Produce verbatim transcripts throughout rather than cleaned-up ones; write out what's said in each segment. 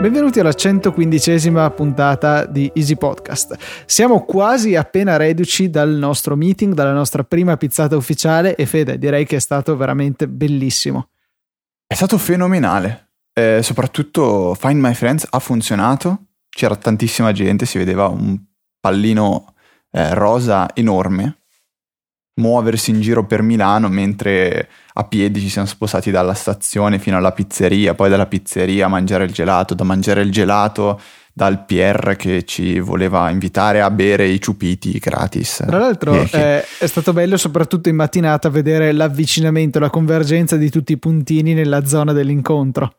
Benvenuti alla centoquindicesima puntata di Easy Podcast. Siamo quasi appena reduci dal nostro meeting, dalla nostra prima pizzata ufficiale, e Fede, direi che è stato veramente bellissimo. È stato fenomenale, eh, soprattutto Find My Friends ha funzionato, c'era tantissima gente, si vedeva un pallino eh, rosa enorme muoversi in giro per Milano, mentre a piedi ci siamo spostati dalla stazione fino alla pizzeria, poi dalla pizzeria a mangiare il gelato, da mangiare il gelato dal P R che ci voleva invitare a bere i ciupiti gratis. Tra l'altro eh, è stato bello soprattutto in mattinata vedere l'avvicinamento, la convergenza di tutti i puntini nella zona dell'incontro.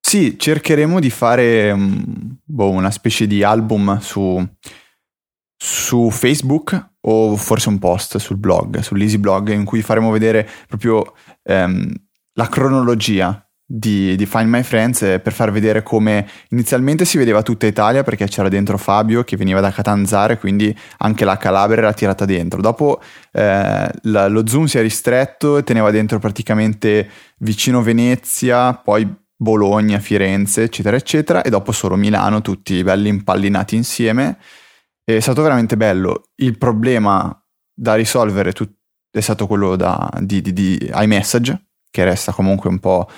Sì, cercheremo di fare boh, una specie di album su, su Facebook, o forse un post sul blog, sull'Easy Blog, in cui faremo vedere proprio ehm, la cronologia di, di Find My Friends, eh, per far vedere come inizialmente si vedeva tutta Italia, perché c'era dentro Fabio che veniva da Catanzaro, quindi anche la Calabria era tirata dentro. Dopo eh, la, lo zoom si è ristretto e teneva dentro praticamente vicino Venezia, poi Bologna, Firenze, eccetera eccetera, e dopo solo Milano, tutti belli impallinati insieme. È stato veramente bello. Il problema da risolvere è stato quello da, di, di, di iMessage, che resta comunque un po'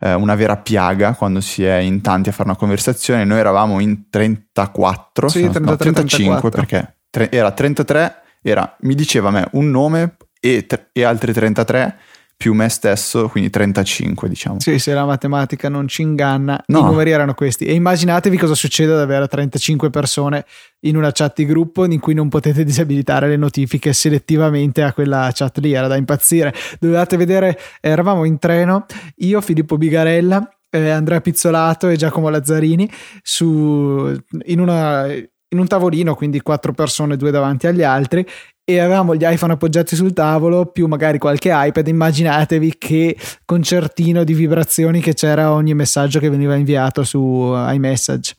eh, una vera piaga quando si è in tanti a fare una conversazione. Noi eravamo in trentaquattro, sì, trentatré, no, trentacinque, trentaquattro. Perché tre, era trentatré, era, mi diceva a me un nome e, tre, e altri trentatré più me stesso, quindi trentacinque, diciamo. Sì, se la matematica non ci inganna, no. I numeri erano questi. E immaginatevi cosa succede ad avere trentacinque persone in una chat di gruppo in cui non potete disabilitare le notifiche selettivamente a quella chat lì. Era da impazzire. Dovevate vedere, eravamo in treno, io, Filippo Bigarella, eh, Andrea Pizzolato e Giacomo Lazzarini, su, in, una, in un tavolino, quindi quattro persone, due davanti agli altri, e avevamo gli iPhone appoggiati sul tavolo, più magari qualche iPad. Immaginatevi che concertino di vibrazioni che c'era ogni messaggio che veniva inviato su iMessage.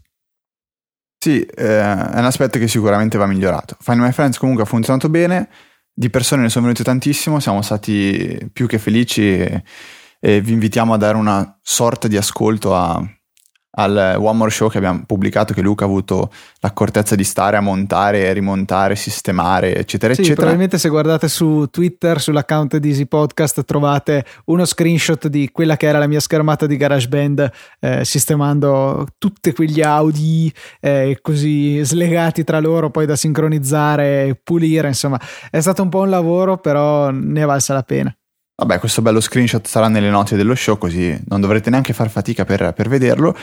Sì, eh, è un aspetto che sicuramente va migliorato. Find My Friends comunque ha funzionato bene, di persone ne sono venute tantissimo, siamo stati più che felici, e, e vi invitiamo a dare una sorta di ascolto a... al One More Show che abbiamo pubblicato, che Luca ha avuto l'accortezza di stare a montare, rimontare, sistemare, eccetera, sì, eccetera. Probabilmente se guardate su Twitter, sull'account di Easy Podcast, trovate uno screenshot di quella che era la mia schermata di GarageBand, eh, sistemando tutti quegli Audi eh, così slegati tra loro, poi da sincronizzare, pulire, insomma. È stato un po' un lavoro, però ne è valsa la pena. Vabbè, questo bello screenshot sarà nelle note dello show, così non dovrete neanche far fatica per, per vederlo.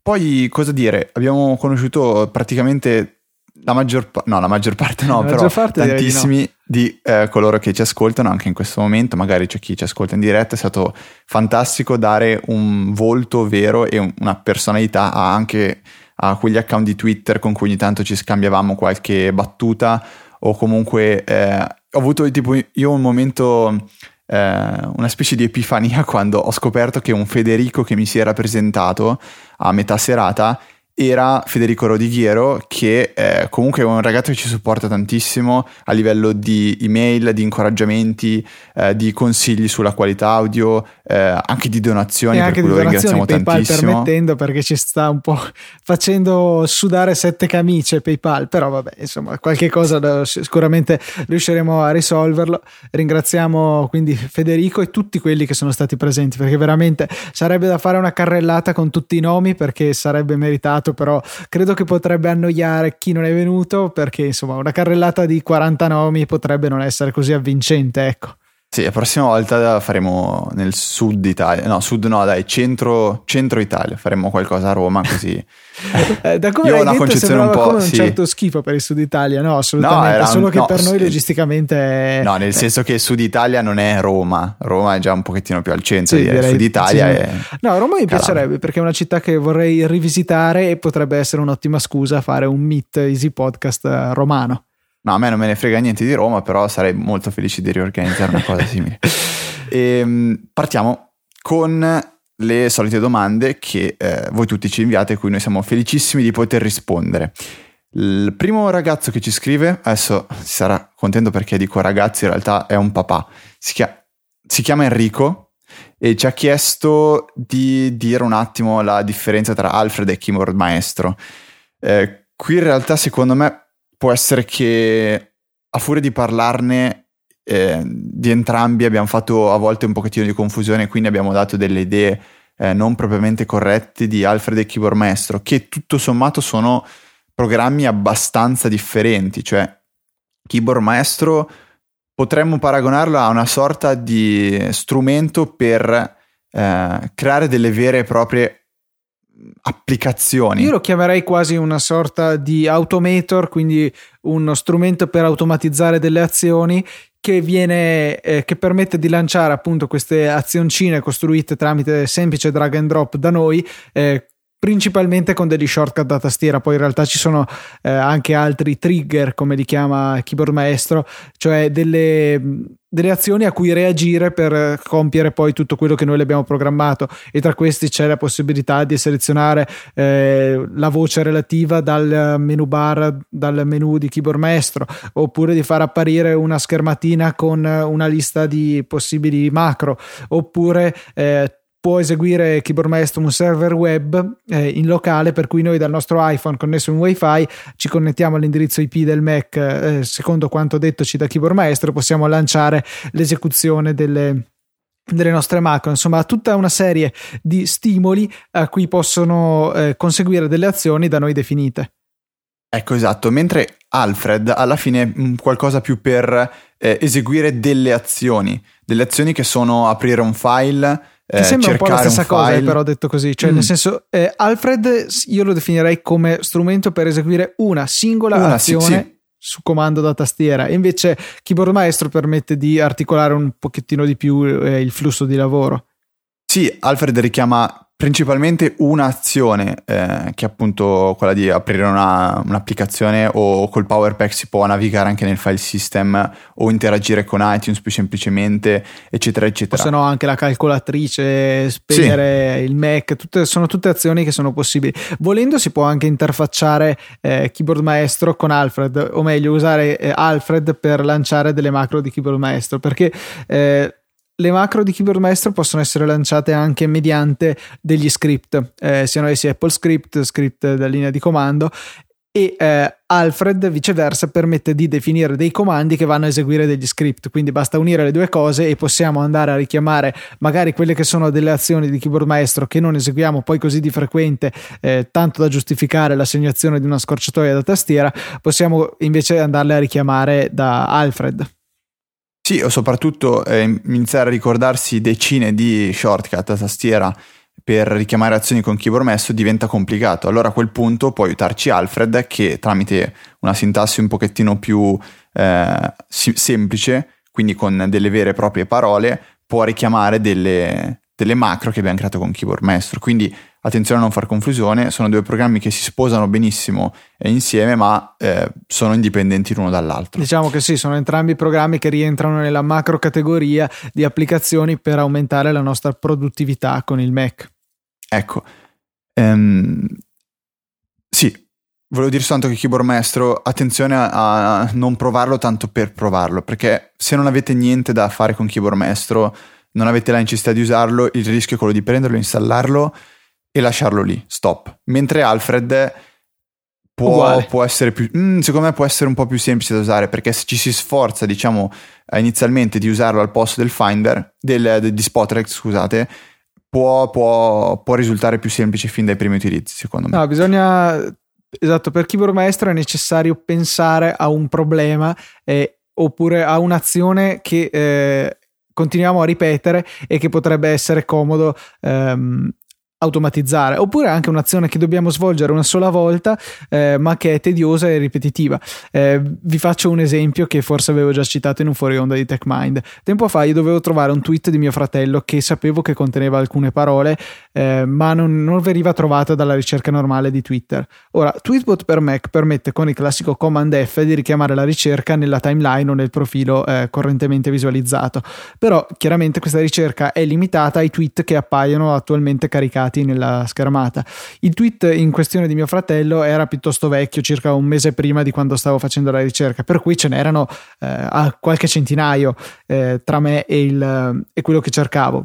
Poi, cosa dire, abbiamo conosciuto praticamente la maggior parte, no, la maggior parte no, la però parte tantissimi di, no. di eh, coloro che ci ascoltano anche in questo momento. Magari c'è chi ci ascolta in diretta. È stato fantastico dare un volto vero e un, una personalità a, anche a quegli account di Twitter con cui ogni tanto ci scambiavamo qualche battuta, o comunque eh, ho avuto tipo io un momento... una specie di epifania quando ho scoperto che un Federico che mi si era presentato a metà serata era Federico Rodighiero, che eh, comunque è un ragazzo che ci supporta tantissimo a livello di email, di incoraggiamenti, eh, di consigli sulla qualità audio, eh, anche di donazioni, e anche per cui lo ringraziamo PayPal tantissimo, permettendo, perché ci sta un po' facendo sudare sette camicie PayPal, però vabbè, insomma, qualche cosa sicuramente riusciremo a risolverlo. Ringraziamo quindi Federico e tutti quelli che sono stati presenti, perché veramente sarebbe da fare una carrellata con tutti i nomi, perché sarebbe meritato, però credo che potrebbe annoiare chi non è venuto, perché insomma una carrellata di quaranta nomi potrebbe non essere così avvincente, ecco. Sì, la prossima volta faremo nel sud Italia, no sud no dai, centro, centro Italia, faremo qualcosa a Roma, così. Da come io hai ho una detto sembrava un po', come un sì. certo schifo per il sud Italia, no assolutamente, no, era un, solo che no, per noi logisticamente... No, nel eh. senso che sud Italia non è Roma, Roma è già un pochettino più al centro, sì, direi, sud Italia sì. è... No, Roma mi piacerebbe, perché è una città che vorrei rivisitare e potrebbe essere un'ottima scusa a fare un meet Easy Podcast romano. No, a me non me ne frega niente di Roma, però sarei molto felice di riorganizzare una cosa simile. E, partiamo con le solite domande che eh, voi tutti ci inviate, a cui noi siamo felicissimi di poter rispondere. Il primo ragazzo che ci scrive, adesso si sarà contento perché dico ragazzi, in realtà è un papà, si chiama, si chiama Enrico e ci ha chiesto di dire un attimo la differenza tra Alfred e Keyboard Maestro. Eh, qui in realtà secondo me può essere che a furia di parlarne eh, di entrambi abbiamo fatto a volte un pochettino di confusione, quindi abbiamo dato delle idee eh, non propriamente corrette di Alfred e Keyboard Maestro, che tutto sommato sono programmi abbastanza differenti. Cioè Keyboard Maestro potremmo paragonarlo a una sorta di strumento per eh, creare delle vere e proprie applicazioni. Io lo chiamerei quasi una sorta di automator, quindi uno strumento per automatizzare delle azioni che viene eh, che permette di lanciare appunto queste azioncine costruite tramite semplice drag and drop da noi, eh, principalmente con degli shortcut da tastiera. Poi in realtà ci sono eh, anche altri trigger, come li chiama Keyboard Maestro, cioè delle, delle azioni a cui reagire per compiere poi tutto quello che noi le abbiamo programmato, e tra questi c'è la possibilità di selezionare eh, la voce relativa dal menu bar, dal menu di Keyboard Maestro, oppure di far apparire una schermatina con una lista di possibili macro, oppure eh, può eseguire Keyboard Maestro un server web eh, in locale, per cui noi dal nostro iPhone connesso in Wi-Fi ci connettiamo all'indirizzo I P del Mac eh, secondo quanto dettoci da Keyboard Maestro, possiamo lanciare l'esecuzione delle, delle nostre macro. Insomma, tutta una serie di stimoli a cui possono eh, conseguire delle azioni da noi definite. Ecco, esatto, mentre Alfred alla fine è qualcosa più per eh, eseguire delle azioni, delle azioni che sono aprire un file. Che sembra un po' la stessa cosa, però detto così, cioè mm. nel senso eh, Alfred io lo definirei come strumento per eseguire una singola una, azione sì, sì. su comando da tastiera, e invece Keyboard Maestro permette di articolare un pochettino di più eh, il flusso di lavoro. Sì, Alfred richiama principalmente un'azione eh, che è appunto quella di aprire una, un'applicazione, o col Power Pack si può navigare anche nel file system o interagire con iTunes più semplicemente, eccetera eccetera. O se no anche la calcolatrice, spegnere sì. il Mac, tutte, sono tutte azioni che sono possibili. Volendo si può anche interfacciare eh, Keyboard Maestro con Alfred, o meglio usare eh, Alfred per lanciare delle macro di Keyboard Maestro, perché eh, le macro di Keyboard Maestro possono essere lanciate anche mediante degli script, eh, siano essi Apple script, script da linea di comando, e eh, Alfred viceversa permette di definire dei comandi che vanno a eseguire degli script, quindi basta unire le due cose e possiamo andare a richiamare magari quelle che sono delle azioni di Keyboard Maestro che non eseguiamo poi così di frequente, eh, tanto da giustificare l'assegnazione di una scorciatoia da tastiera, possiamo invece andarle a richiamare da Alfred. Sì, o soprattutto eh, iniziare a ricordarsi decine di shortcut a tastiera per richiamare azioni con Keyboard Maestro diventa complicato. Allora a quel punto può aiutarci Alfred, che tramite una sintassi un pochettino più eh, si- semplice, quindi con delle vere e proprie parole, può richiamare delle, delle macro che abbiamo creato con Keyboard Maestro. Quindi attenzione a non far confusione, sono due programmi che si sposano benissimo insieme, ma eh, sono indipendenti l'uno dall'altro. Diciamo che sì, sono entrambi programmi che rientrano nella macro categoria di applicazioni per aumentare la nostra produttività con il Mac. Ecco, ehm, sì, volevo dire soltanto che Keyboard Maestro, attenzione a, a non provarlo tanto per provarlo, perché se non avete niente da fare con Keyboard Maestro, non avete la necessità di usarlo, il rischio è quello di prenderlo, installarlo e lasciarlo lì, stop. Mentre Alfred può, può essere più mm, secondo me può essere un po' più semplice da usare, perché se ci si sforza, diciamo, inizialmente di usarlo al posto del Finder, del, del, di Spotrek, scusate, può, può, può risultare più semplice fin dai primi utilizzi, secondo me. No, bisogna, esatto, per Keyboard Maestro è necessario pensare a un problema eh, oppure a un'azione che eh, continuiamo a ripetere e che potrebbe essere comodo ehm, automatizzare, oppure anche un'azione che dobbiamo svolgere una sola volta eh, ma che è tediosa e ripetitiva. Eh, vi faccio un esempio che forse avevo già citato in un fuori onda di TechMind tempo fa. Io dovevo trovare un tweet di mio fratello che sapevo che conteneva alcune parole eh, ma non, non veniva trovata dalla ricerca normale di Twitter. Ora Tweetbot per Mac permette con il classico Command F di richiamare la ricerca nella timeline o nel profilo eh, correntemente visualizzato, però chiaramente questa ricerca è limitata ai tweet che appaiono attualmente caricati pubblicati nella schermata. Il tweet in questione di mio fratello era piuttosto vecchio, circa un mese prima di quando stavo facendo la ricerca, per cui ce n'erano eh, a qualche centinaio eh, tra me e, il, e quello che cercavo.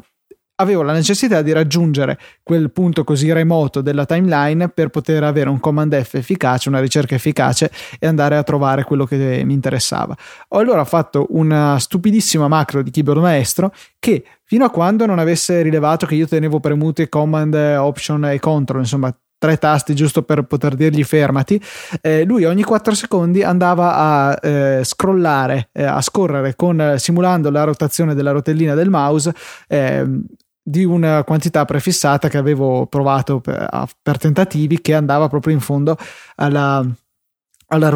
Avevo la necessità di raggiungere quel punto così remoto della timeline per poter avere un Command F efficace, una ricerca efficace e andare a trovare quello che mi interessava. Ho allora fatto una stupidissima macro di Keyboard Maestro che, fino a quando non avesse rilevato che io tenevo premute Command, Option e Control, insomma tre tasti giusto per poter dirgli fermati, eh, lui ogni quattro secondi andava a eh, scrollare, eh, a scorrere, con, simulando la rotazione della rotellina del mouse, eh, di una quantità prefissata che avevo provato per, per tentativi, che andava proprio in fondo alla, alla,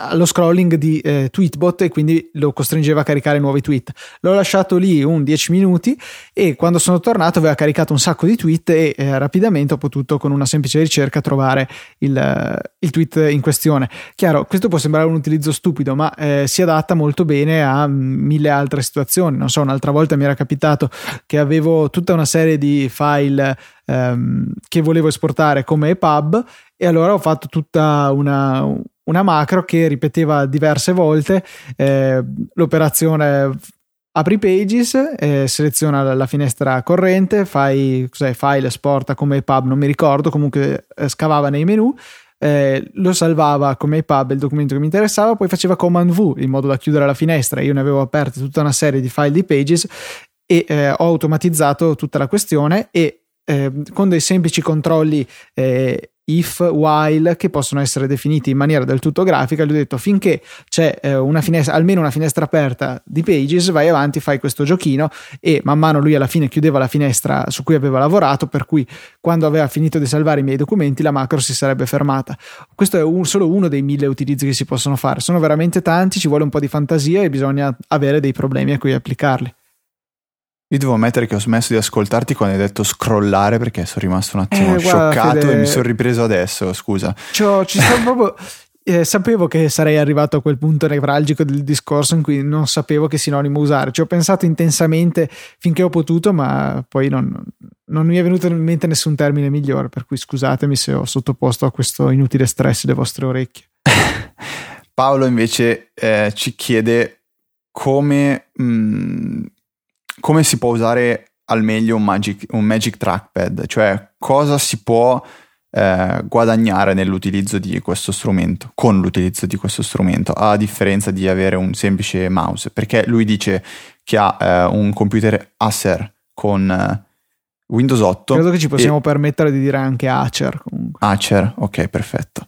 allo scrolling di eh, Tweetbot, e quindi lo costringeva a caricare nuovi tweet. L'ho lasciato lì un dieci minuti e quando sono tornato aveva caricato un sacco di tweet e eh, rapidamente ho potuto con una semplice ricerca trovare il, il tweet in questione. Chiaro, questo può sembrare un utilizzo stupido, ma eh, si adatta molto bene a mille altre situazioni. Non so, un'altra volta mi era capitato che avevo tutta una serie di file ehm, che volevo esportare come E P U B, e allora ho fatto tutta una una macro che ripeteva diverse volte eh, l'operazione: apri Pages, eh, seleziona la finestra corrente, fai cos'è, file, esporta come E P U B, non mi ricordo, comunque eh, scavava nei menu, eh, lo salvava come E P U B il documento che mi interessava, poi faceva Command V in modo da chiudere la finestra. Io ne avevo aperte tutta una serie di file di Pages e eh, ho automatizzato tutta la questione e eh, con dei semplici controlli eh, if, while, che possono essere definiti in maniera del tutto grafica, gli ho detto: finché c'è una finestra, almeno una finestra aperta di Pages, vai avanti, fai questo giochino. E man mano lui alla fine chiudeva la finestra su cui aveva lavorato, per cui quando aveva finito di salvare i miei documenti la macro si sarebbe fermata. Questo è un, solo uno dei mille utilizzi che si possono fare, sono veramente tanti, ci vuole un po' di fantasia e bisogna avere dei problemi a cui applicarli. Io devo ammettere che ho smesso di ascoltarti quando hai detto scrollare, perché sono rimasto un attimo eh, scioccato, guarda, e mi sono ripreso adesso, scusa. Cioè, ci sono proprio... eh, sapevo che sarei arrivato a quel punto nevralgico del discorso in cui non sapevo che sinonimo usare. Ci ho pensato intensamente finché ho potuto, ma poi non, non mi è venuto in mente nessun termine migliore, per cui scusatemi se ho sottoposto a questo inutile stress le vostre orecchie. Paolo invece eh, ci chiede come... Mh, come si può usare al meglio un Magic, un Magic Trackpad, cioè cosa si può eh, guadagnare nell'utilizzo di questo strumento, con l'utilizzo di questo strumento, a differenza di avere un semplice mouse, perché lui dice che ha eh, un computer Acer con eh, Windows otto. Credo che ci possiamo e... permettere di dire anche Acer comunque. Acer, ok, perfetto.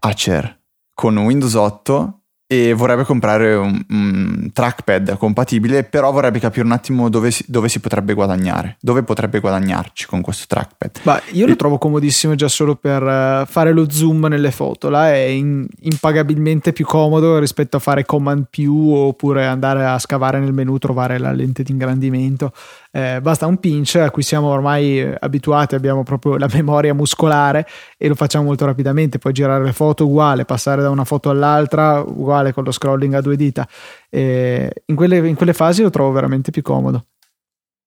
Acer con Windows otto. E vorrebbe comprare un, un trackpad compatibile, però vorrebbe capire un attimo dove si, dove si potrebbe guadagnare, dove potrebbe guadagnarci con questo trackpad. Ma io lo trovo comodissimo già solo per fare lo zoom nelle foto, là è in, impagabilmente più comodo rispetto a fare Command più, oppure andare a scavare nel menu, trovare la lente di ingrandimento. Eh, basta un pinch a cui siamo ormai abituati, abbiamo proprio la memoria muscolare e lo facciamo molto rapidamente. Poi girare le foto uguale, passare da una foto all'altra uguale, con lo scrolling a due dita, eh, in, quelle, in quelle fasi lo trovo veramente più comodo.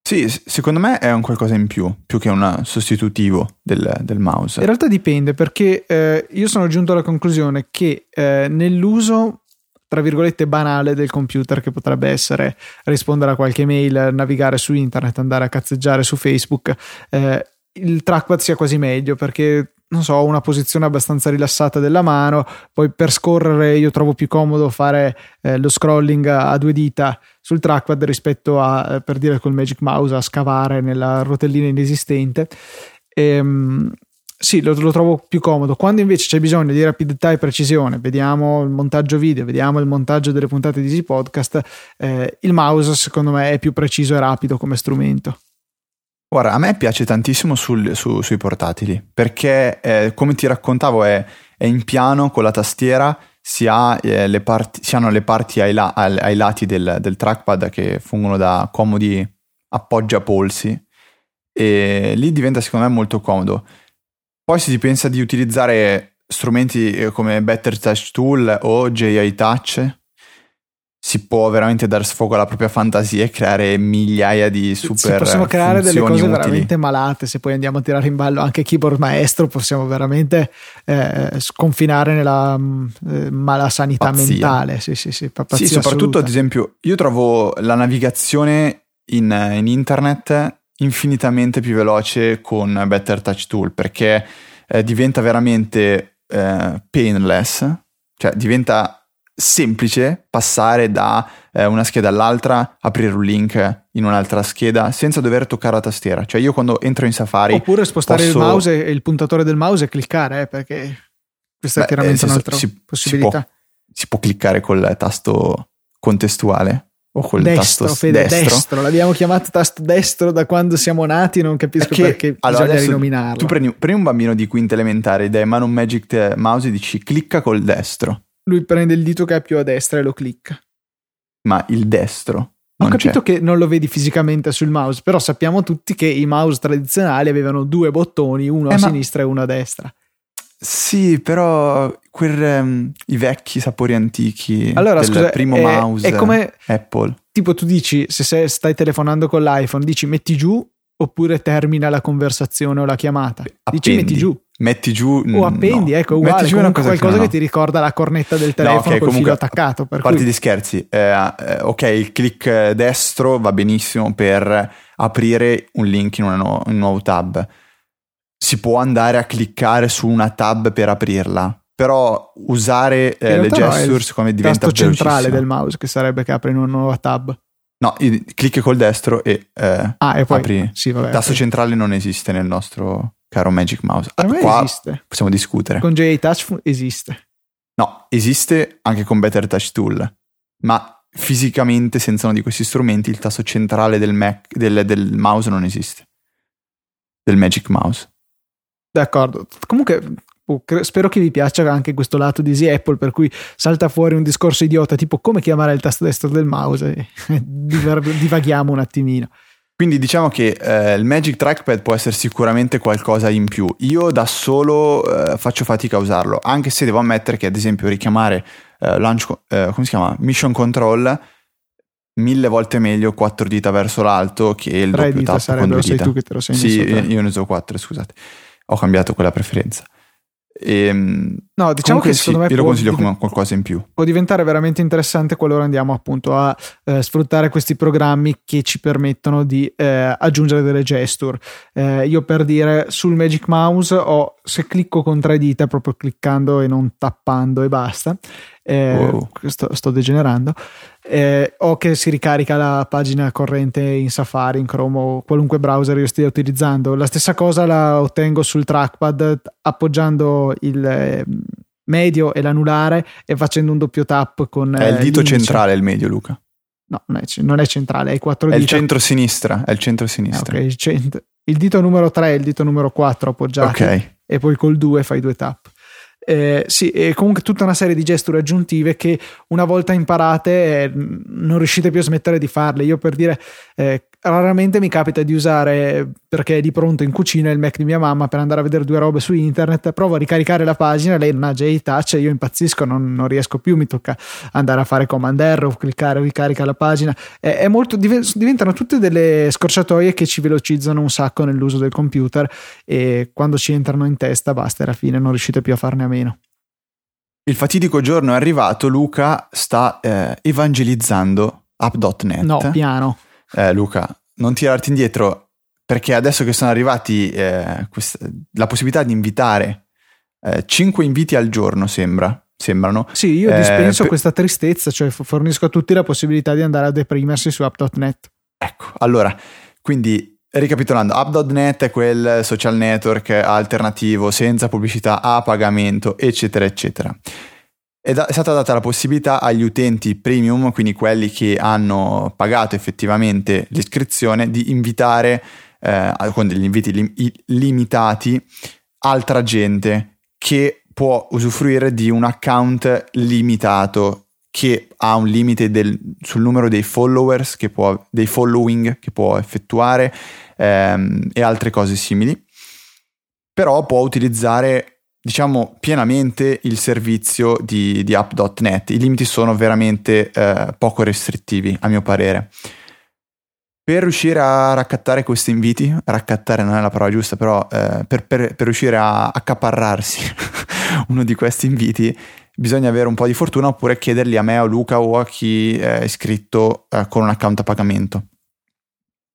Sì, secondo me è un qualcosa in più, più che un sostitutivo del, del mouse. In realtà dipende, perché eh, io sono giunto alla conclusione che eh, nell'uso tra virgolette banale del computer, che potrebbe essere rispondere a qualche mail, navigare su internet, andare a cazzeggiare su Facebook, eh, il trackpad sia quasi meglio, perché non so, una posizione abbastanza rilassata della mano, poi per scorrere io trovo più comodo fare eh, lo scrolling a, a due dita sul trackpad rispetto a, eh, per dire, col Magic Mouse a scavare nella rotellina inesistente. Ehm, sì, lo, lo trovo più comodo. Quando invece c'è bisogno di rapidità e precisione, vediamo il montaggio video, vediamo il montaggio delle puntate di Easy Podcast, eh, il mouse secondo me è più preciso e rapido come strumento. Guarda, a me piace tantissimo sul, su, sui portatili, perché eh, come ti raccontavo è, è in piano con la tastiera, si, ha, eh, le parti, si hanno le parti ai, la, ai, ai lati del, del trackpad che fungono da comodi appoggiapolsi, e lì diventa secondo me molto comodo. Poi se si pensa di utilizzare strumenti come Better Touch Tool o JITouch, si può veramente dar sfogo alla propria fantasia e creare migliaia di super funzioni. Si possono creare delle cose utili, veramente malate. Se poi andiamo a tirare in ballo anche Keyboard Maestro, possiamo veramente eh, sconfinare nella eh, malasanità pazzia. mentale. Sì, sì, sì, pazzia sì, soprattutto assoluta. Ad esempio, io trovo la navigazione in, in internet infinitamente più veloce con Better Touch Tool, perché eh, diventa veramente eh, painless, cioè diventa semplice passare da eh, una scheda all'altra, aprire un link in un'altra scheda senza dover toccare la tastiera. Cioè io quando entro in Safari oppure spostare posso... il mouse e il puntatore del mouse e cliccare, eh, perché questa Beh, è chiaramente senso, un'altra si, possibilità. Si può, si può cliccare col tasto contestuale o col destro, tasto Fede, destro. destro l'abbiamo chiamato tasto destro da quando siamo nati, non capisco perché, perché allora bisogna rinominarlo. Tu prendi, prendi un bambino di quinta elementare e dai in mano un Magic Mouse e dici clicca col destro, lui prende il dito che è più a destra e lo clicca, ma il destro ho capito c'è. Che non lo vedi fisicamente sul mouse, però sappiamo tutti che i mouse tradizionali avevano due bottoni, uno eh, a ma... sinistra e uno a destra. Sì, però quel, um, i vecchi sapori antichi allora, del scusa, primo è, mouse è come, Apple. Tipo tu dici, se sei, stai telefonando con l'iPhone, dici metti giù oppure termina la conversazione o la chiamata. Appendi. Dici metti giù. Metti giù o appendi, no. ecco, uguale, metti giù una cosa qualcosa che, no. che ti ricorda la cornetta del telefono no, okay, col filo attaccato. Per a parte cui... gli scherzi, eh, eh, ok, il click destro va benissimo per aprire un link in una nu- un nuovo tab. Si può andare a cliccare su una tab per aprirla, però usare eh, le gestures no, come diventa il tasto centrale del mouse, che sarebbe che apri una nuova tab. No, clicchi col destro e, eh, ah, e poi, apri. Sì, vabbè, il tasto apri. Centrale non esiste nel nostro caro Magic Mouse. Per me Qua esiste. Possiamo discutere. Con JITouch esiste. No, esiste anche con Better Touch Tool, ma fisicamente senza uno di questi strumenti il tasto centrale del, Mac, del, del mouse non esiste. Del Magic Mouse. D'accordo, comunque spero che vi piaccia anche questo lato di Easy Apple, per cui salta fuori un discorso idiota tipo come chiamare il tasto destro del mouse e divaghiamo un attimino. Quindi diciamo che eh, il Magic Trackpad può essere sicuramente qualcosa in più. Io da solo eh, faccio fatica a usarlo, anche se devo ammettere che ad esempio richiamare eh, launch, eh, come si chiama? Mission Control mille volte meglio quattro dita verso l'alto che il doppio dita tappo con due dita. Sei tu che te lo sei sì, messo io ne uso quattro, scusate. Ho cambiato quella preferenza. E, no, diciamo che secondo sì, me io lo consiglio div- come qualcosa in più. Può diventare veramente interessante qualora andiamo appunto a eh, sfruttare questi programmi che ci permettono di eh, aggiungere delle gesture. Eh, io per dire sul Magic Mouse ho, se clicco con tre dita, proprio cliccando e non tappando e basta, eh, wow. sto, sto degenerando, eh, o che si ricarica la pagina corrente in Safari, in Chrome o qualunque browser io stia utilizzando. La stessa cosa la ottengo sul trackpad appoggiando il eh, medio e l'anulare e facendo un doppio tap con eh, è il dito l'indice. Centrale il medio, Luca? No, non è, non è centrale, è i quattro dita. È il centro-sinistra, è il centro-sinistra. Ah, okay, il, cent- il dito numero tre e il dito numero quattro appoggiati. Ok. E poi col due fai due tap. Eh, sì, e comunque tutta una serie di gesture aggiuntive che una volta imparate eh, non riuscite più a smettere di farle. Io per dire eh, raramente mi capita di usare, perché è di pronto in cucina il Mac di mia mamma per andare a vedere due robe su internet, provo a ricaricare la pagina, lei non ha JITouch e io impazzisco, non, non riesco più, mi tocca andare a fare Command F, cliccare, ricarica la pagina, eh, è molto, diventano tutte delle scorciatoie che ci velocizzano un sacco nell'uso del computer e quando ci entrano in testa basta, alla fine non riuscite più a farne a meno. Il fatidico giorno è arrivato, Luca sta eh, evangelizzando app punto net. No, piano. Eh, Luca, non tirarti indietro, perché adesso che sono arrivati eh, questa, la possibilità di invitare eh, cinque inviti al giorno, sembra, sembrano. Sì, io dispenso eh, per... questa tristezza, cioè fornisco a tutti la possibilità di andare a deprimersi su app punto net. Ecco, allora, quindi... Ricapitolando, app punto net è quel social network alternativo senza pubblicità a pagamento, eccetera, eccetera. È, da- è stata data la possibilità agli utenti premium, quindi quelli che hanno pagato effettivamente l'iscrizione, di invitare eh, con degli inviti lim- limitati altra gente che può usufruire di un account limitato, che ha un limite del, sul numero dei followers che può, dei following che può effettuare ehm, e altre cose simili, però può utilizzare diciamo pienamente il servizio di, di app punto net. I limiti sono veramente eh, poco restrittivi, a mio parere. Per riuscire a raccattare questi inviti, raccattare non è la parola giusta, però eh, per, per, per riuscire a accaparrarsi uno di questi inviti bisogna avere un po' di fortuna, oppure chiederli a me o a Luca o a chi è iscritto eh, con un account a pagamento.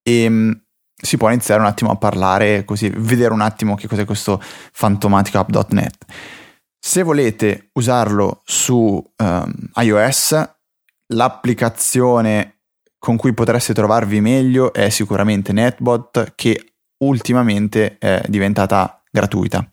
E mh, si può iniziare un attimo a parlare, così vedere un attimo che cos'è questo fantomatico app punto net. Se volete usarlo su ehm, iOS, l'applicazione con cui potreste trovarvi meglio è sicuramente NetBot, che ultimamente è diventata gratuita.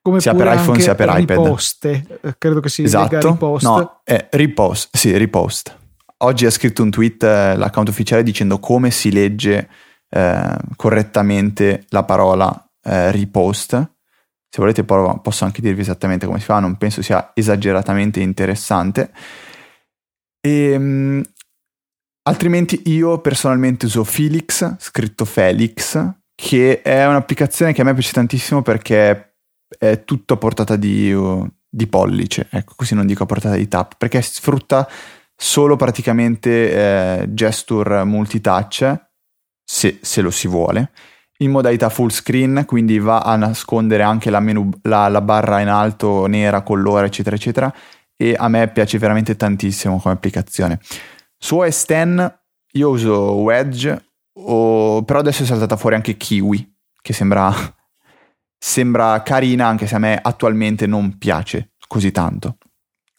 Come sia per iPhone sia per riposte. iPad. Credo che si esatto. dica ripost. No, è ripost, sì, ripost. Oggi ha scritto un tweet eh, l'account ufficiale dicendo come si legge eh, correttamente la parola eh, ripost. Se volete provo, posso anche dirvi esattamente come si fa, non penso sia esageratamente interessante. E, mh, altrimenti io personalmente uso Felix, scritto Felix, che è un'applicazione che a me piace tantissimo perché è tutto a portata di, uh, di pollice, ecco, così non dico a portata di tap, perché sfrutta solo praticamente eh, gesture multitouch, se, se lo si vuole, in modalità full screen, quindi va a nascondere anche la, menu, la, la barra in alto nera, colore, eccetera, eccetera, e a me piace veramente tantissimo come applicazione. Su O S X io uso Wedge, o, però adesso è saltata fuori anche Kiwi, che sembra... Sembra carina, anche se a me attualmente non piace così tanto.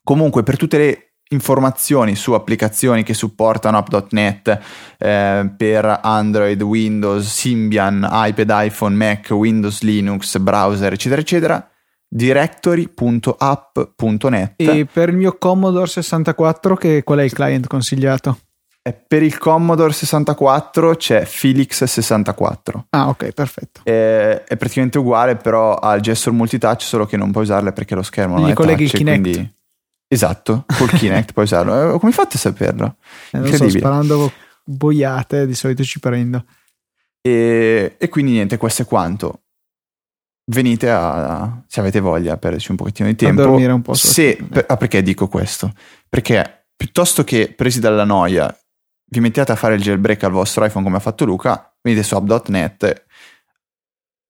Comunque, per tutte le informazioni su applicazioni che supportano app punto net eh, per Android, Windows, Symbian, iPad, iPhone, Mac, Windows, Linux, browser, eccetera, eccetera, directory punto app punto net. E per il mio Commodore sessantaquattro, che qual è il client consigliato? Per il Commodore sessantaquattro c'è Felix sessantaquattro. Ah, ok, perfetto. È, è praticamente uguale, però al gesture multitouch, solo che non puoi usarle perché lo schermo non è touch. Gli colleghi il Kinect. Quindi... Esatto, col Kinect puoi usarlo. Come fate a saperlo? Eh, non so, sparando boiate, di solito ci prendo. E, e quindi niente, questo è quanto. Venite a, se avete voglia, a perderci un pochettino di tempo. A dormire un po'. Se, per, ah, perché dico questo? Perché piuttosto che presi dalla noia vi mettiate a fare il jailbreak al vostro iPhone come ha fatto Luca, venite su app punto net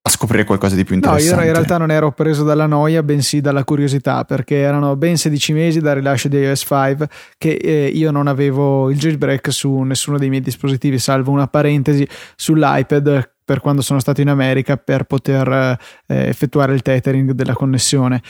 a scoprire qualcosa di più interessante. No, io in realtà non ero preso dalla noia, bensì dalla curiosità, perché erano ben sedici mesi dal rilascio di iOS cinque che eh, io non avevo il jailbreak su nessuno dei miei dispositivi, salvo una parentesi sull'iPad per quando sono stato in America per poter eh, effettuare il tethering della connessione.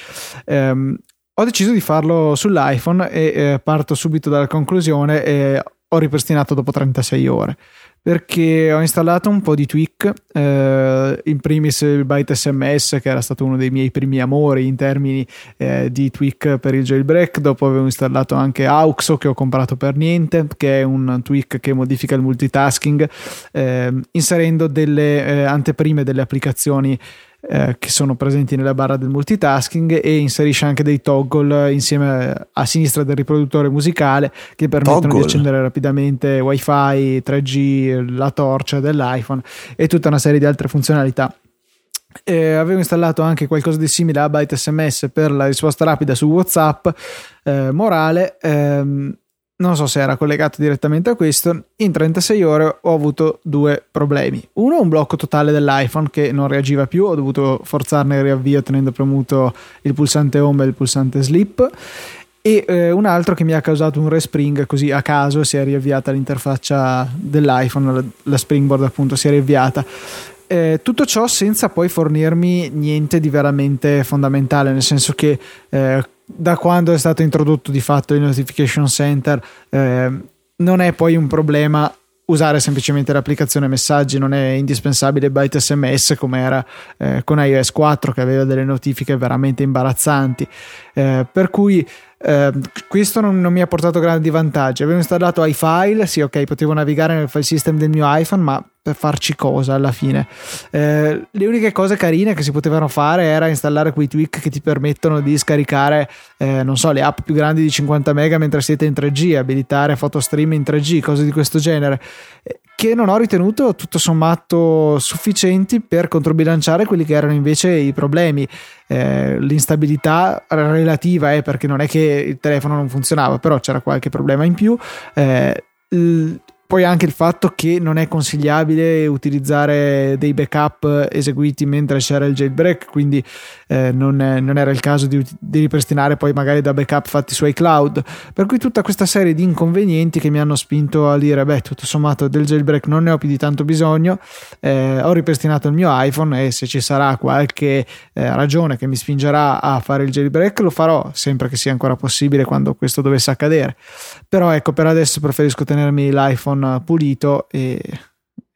Ehm, ho deciso di farlo sull'iPhone e eh, parto subito dalla conclusione. Eh, ho ripristinato dopo trentasei ore perché ho installato un po' di tweak, eh, in primis il BiteSMS, che era stato uno dei miei primi amori in termini eh, di tweak per il jailbreak. Dopo avevo installato anche Auxo, che ho comprato per niente, che è un tweak che modifica il multitasking eh, inserendo delle eh, anteprime delle applicazioni Eh, che sono presenti nella barra del multitasking, e inserisce anche dei toggle insieme a sinistra del riproduttore musicale che permettono toggle. di accendere rapidamente wifi, tre G, la torcia dell'iPhone e tutta una serie di altre funzionalità. Eh, avevo installato anche qualcosa di simile a BiteSMS per la risposta rapida su WhatsApp, eh, morale ehm, non so se era collegato direttamente a questo. In trentasei ore ho avuto due problemi. Uno, un blocco totale dell'iPhone che non reagiva più, ho dovuto forzarne il riavvio tenendo premuto il pulsante home e il pulsante sleep, e eh, un altro che mi ha causato un respring così a caso. Si è riavviata l'interfaccia dell'iPhone, la, la Springboard appunto si è riavviata. Eh, tutto ciò senza poi fornirmi niente di veramente fondamentale, nel senso che eh, da quando è stato introdotto di fatto il Notification Center eh, non è poi un problema usare semplicemente l'applicazione messaggi, non è indispensabile BiteSMS come era eh, con iOS quattro, che aveva delle notifiche veramente imbarazzanti, eh, per cui eh, questo non, non mi ha portato grandi vantaggi. Avevo installato iFile, sì ok, potevo navigare nel file system del mio iPhone, ma per farci cosa alla fine? Eh, le uniche cose carine che si potevano fare era installare quei tweak che ti permettono di scaricare eh, non so, le app più grandi di cinquanta mega mentre siete in tre G, abilitare fotostream in tre G, cose di questo genere, che non ho ritenuto tutto sommato sufficienti per controbilanciare quelli che erano invece i problemi, eh, l'instabilità relativa, eh, perché non è che il telefono non funzionava, però c'era qualche problema in più, eh, l- poi anche il fatto che non è consigliabile utilizzare dei backup eseguiti mentre c'era il jailbreak, quindi eh, non, non era il caso di, di ripristinare poi magari da backup fatti su iCloud, per cui tutta questa serie di inconvenienti che mi hanno spinto a dire beh, tutto sommato del jailbreak non ne ho più di tanto bisogno, eh, ho ripristinato il mio iPhone e se ci sarà qualche eh, ragione che mi spingerà a fare il jailbreak lo farò, sempre che sia ancora possibile quando questo dovesse accadere, però ecco, per adesso preferisco tenermi l'iPhone pulito e,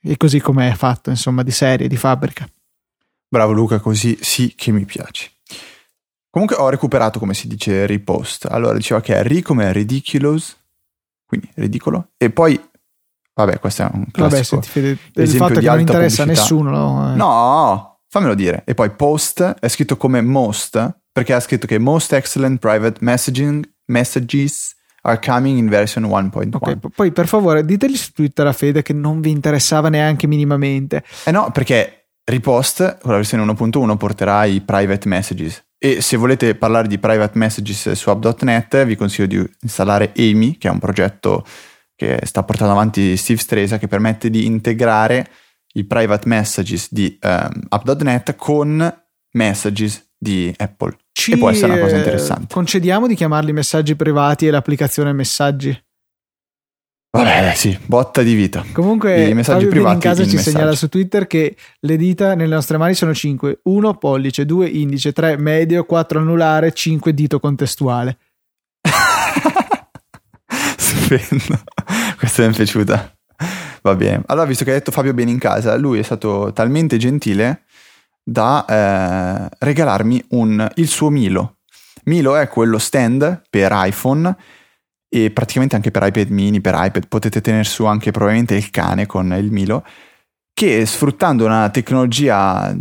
e così come è fatto, insomma, di serie, di fabbrica. Bravo Luca, così sì che mi piaci. Comunque ho recuperato, come si dice, ripost. Allora diceva che Harry come ridiculous, quindi ridicolo, e poi vabbè, questo è un classico, vabbè, senti, il fatto che non interessa a nessuno, no? No, fammelo dire. E poi post è scritto come most, perché ha scritto che most excellent private messaging messages are coming in version one point one. Okay, poi per favore diteli su Twitter a Fede che non vi interessava neanche minimamente. Eh no, perché Repost con la versione uno punto uno porterà i private messages, e se volete parlare di private messages su app punto net vi consiglio di installare Amy, che è un progetto che sta portando avanti Steve Stresa, che permette di integrare i private messages di um, app punto net con messages di Apple. Ci e può essere una cosa interessante. Concediamo di chiamarli messaggi privati e l'applicazione messaggi. Vabbè, sì, botta di vita. Comunque, i messaggi privati in casa ci messaggi. Segnala su Twitter che le dita nelle nostre mani sono cinque: uno pollice, due indice, tre medio, quattro anulare, cinque dito contestuale. Stupendo, questa mi è piaciuta. Va bene. Allora, visto che hai detto Fabio bene in casa, lui è stato talmente gentile da eh, regalarmi un, il suo Milo. Milo è quello stand per iPhone e praticamente anche per iPad mini, per iPad, potete tenere su anche probabilmente il cane con il Milo, che sfruttando una tecnologia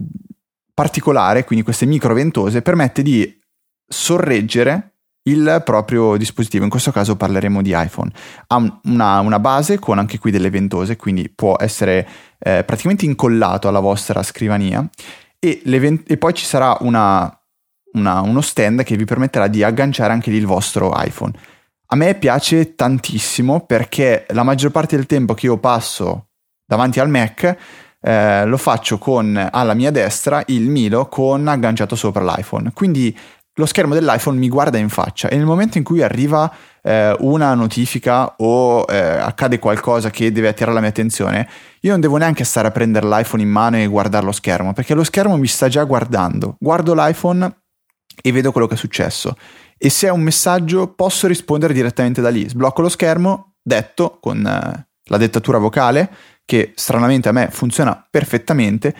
particolare, quindi queste microventose, permette di sorreggere il proprio dispositivo. In questo caso parleremo di iPhone. Ha una, una base con anche qui delle ventose, quindi può essere eh, praticamente incollato alla vostra scrivania. E, le, e poi ci sarà una, una, uno stand che vi permetterà di agganciare anche lì il vostro iPhone. A me piace tantissimo perché la maggior parte del tempo che io passo davanti al Mac eh, lo faccio con alla mia destra il Milo con agganciato sopra l'iPhone. Quindi lo schermo dell'iPhone mi guarda in faccia e nel momento in cui arriva eh, una notifica o eh, accade qualcosa che deve attirare la mia attenzione, io non devo neanche stare a prendere l'iPhone in mano e guardare lo schermo, perché lo schermo mi sta già guardando. Guardo l'iPhone e vedo quello che è successo, e se è un messaggio posso rispondere direttamente da lì. Sblocco lo schermo, detto con eh, la dettatura vocale, che stranamente a me funziona perfettamente,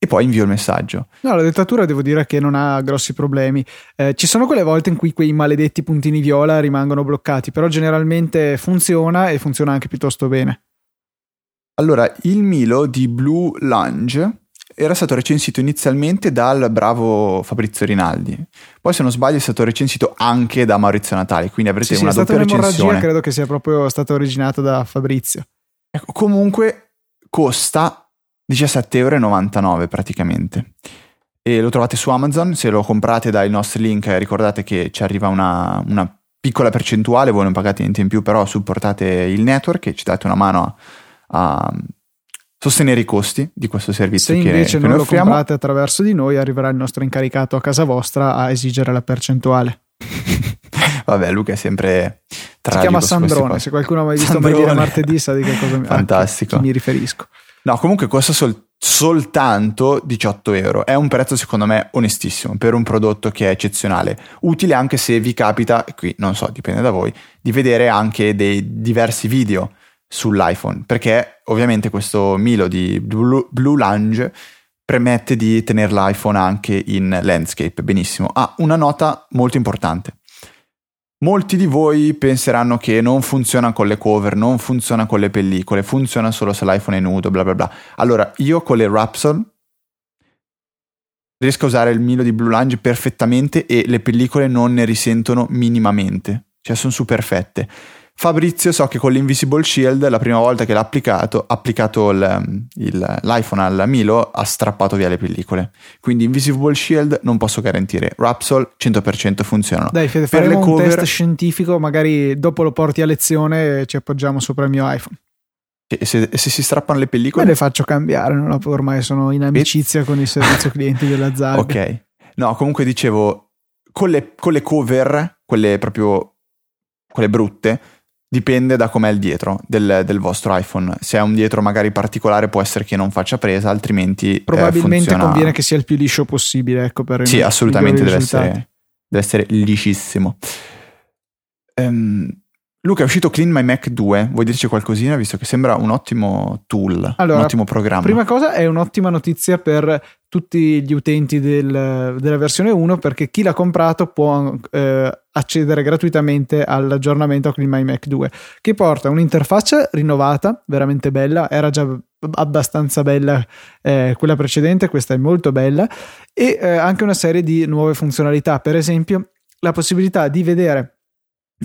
e poi invio il messaggio. No, la dettatura devo dire che non ha grossi problemi. Eh, ci sono quelle volte in cui quei maledetti puntini viola rimangono bloccati, però generalmente funziona e funziona anche piuttosto bene. Allora, il Milo di Blue Lange era stato recensito inizialmente dal bravo Fabrizio Rinaldi, poi se non sbaglio è stato recensito anche da Maurizio Natali, quindi avrete sì, una sì, doppia recensione. È stata un'emorragia, credo che sia proprio stata originata da Fabrizio. Ecco, comunque costa diciassette euro e novantanove praticamente, e lo trovate su Amazon. Se lo comprate dai nostri link ricordate che ci arriva una, una piccola percentuale, voi non pagate niente in più, però supportate il network e ci date una mano a, a sostenere i costi di questo servizio. Se che invece non lo comprate attraverso di noi arriverà il nostro incaricato a casa vostra a esigere la percentuale. Vabbè, Luca è sempre tragico. Si chiama Sandrone, se qualcuno ha mai visto Sandrone. Mai dire martedì sa di che cosa Fantastico. A chi mi riferisco. No, comunque costa sol- soltanto diciotto euro. È un prezzo secondo me onestissimo per un prodotto che è eccezionale. Utile anche se vi capita, e qui non so, dipende da voi, di vedere anche dei diversi video sull'iPhone, perché ovviamente questo Milo di Blue, Blue Lange permette di tenere l'iPhone anche in landscape. Benissimo. Ah, una nota molto importante. Molti di voi penseranno che non funziona con le cover, non funziona con le pellicole, funziona solo se l'iPhone è nudo, bla bla bla. Allora, io con le Rapson riesco a usare il Milo di Blue Lange perfettamente e le pellicole non ne risentono minimamente, cioè sono su perfette. Fabrizio, so che con l'Invisible Shield la prima volta che l'ha applicato, applicato il, il, l'iPhone al Milo, ha strappato via le pellicole. Quindi Invisible Shield non posso garantire, Rapsol cento per cento funzionano. Dai Fede, faremo un cover... test scientifico, magari dopo lo porti a lezione e ci appoggiamo sopra il mio iPhone. E se, se si strappano le pellicole? Me le faccio cambiare, no? Ormai sono in amicizia e... con il servizio clienti della Zara. Ok, no, comunque dicevo, con le, con le cover, quelle proprio, quelle brutte, dipende da com'è il dietro del, del vostro iPhone. Se è un dietro magari particolare può essere che non faccia presa, altrimenti probabilmente eh, funziona... conviene che sia il più liscio possibile, ecco, per sì, assolutamente deve essere, deve essere liscissimo. Um, Luca, è uscito CleanMyMac due, vuoi dirci qualcosina, visto che sembra un ottimo tool, allora, un ottimo programma? Prima cosa, è un'ottima notizia per tutti gli utenti del, della versione uno, perché chi l'ha comprato può eh, accedere gratuitamente all'aggiornamento a CleanMyMac due, che porta un'interfaccia rinnovata, veramente bella, era già abbastanza bella eh, quella precedente, questa è molto bella, e eh, anche una serie di nuove funzionalità, per esempio la possibilità di vedere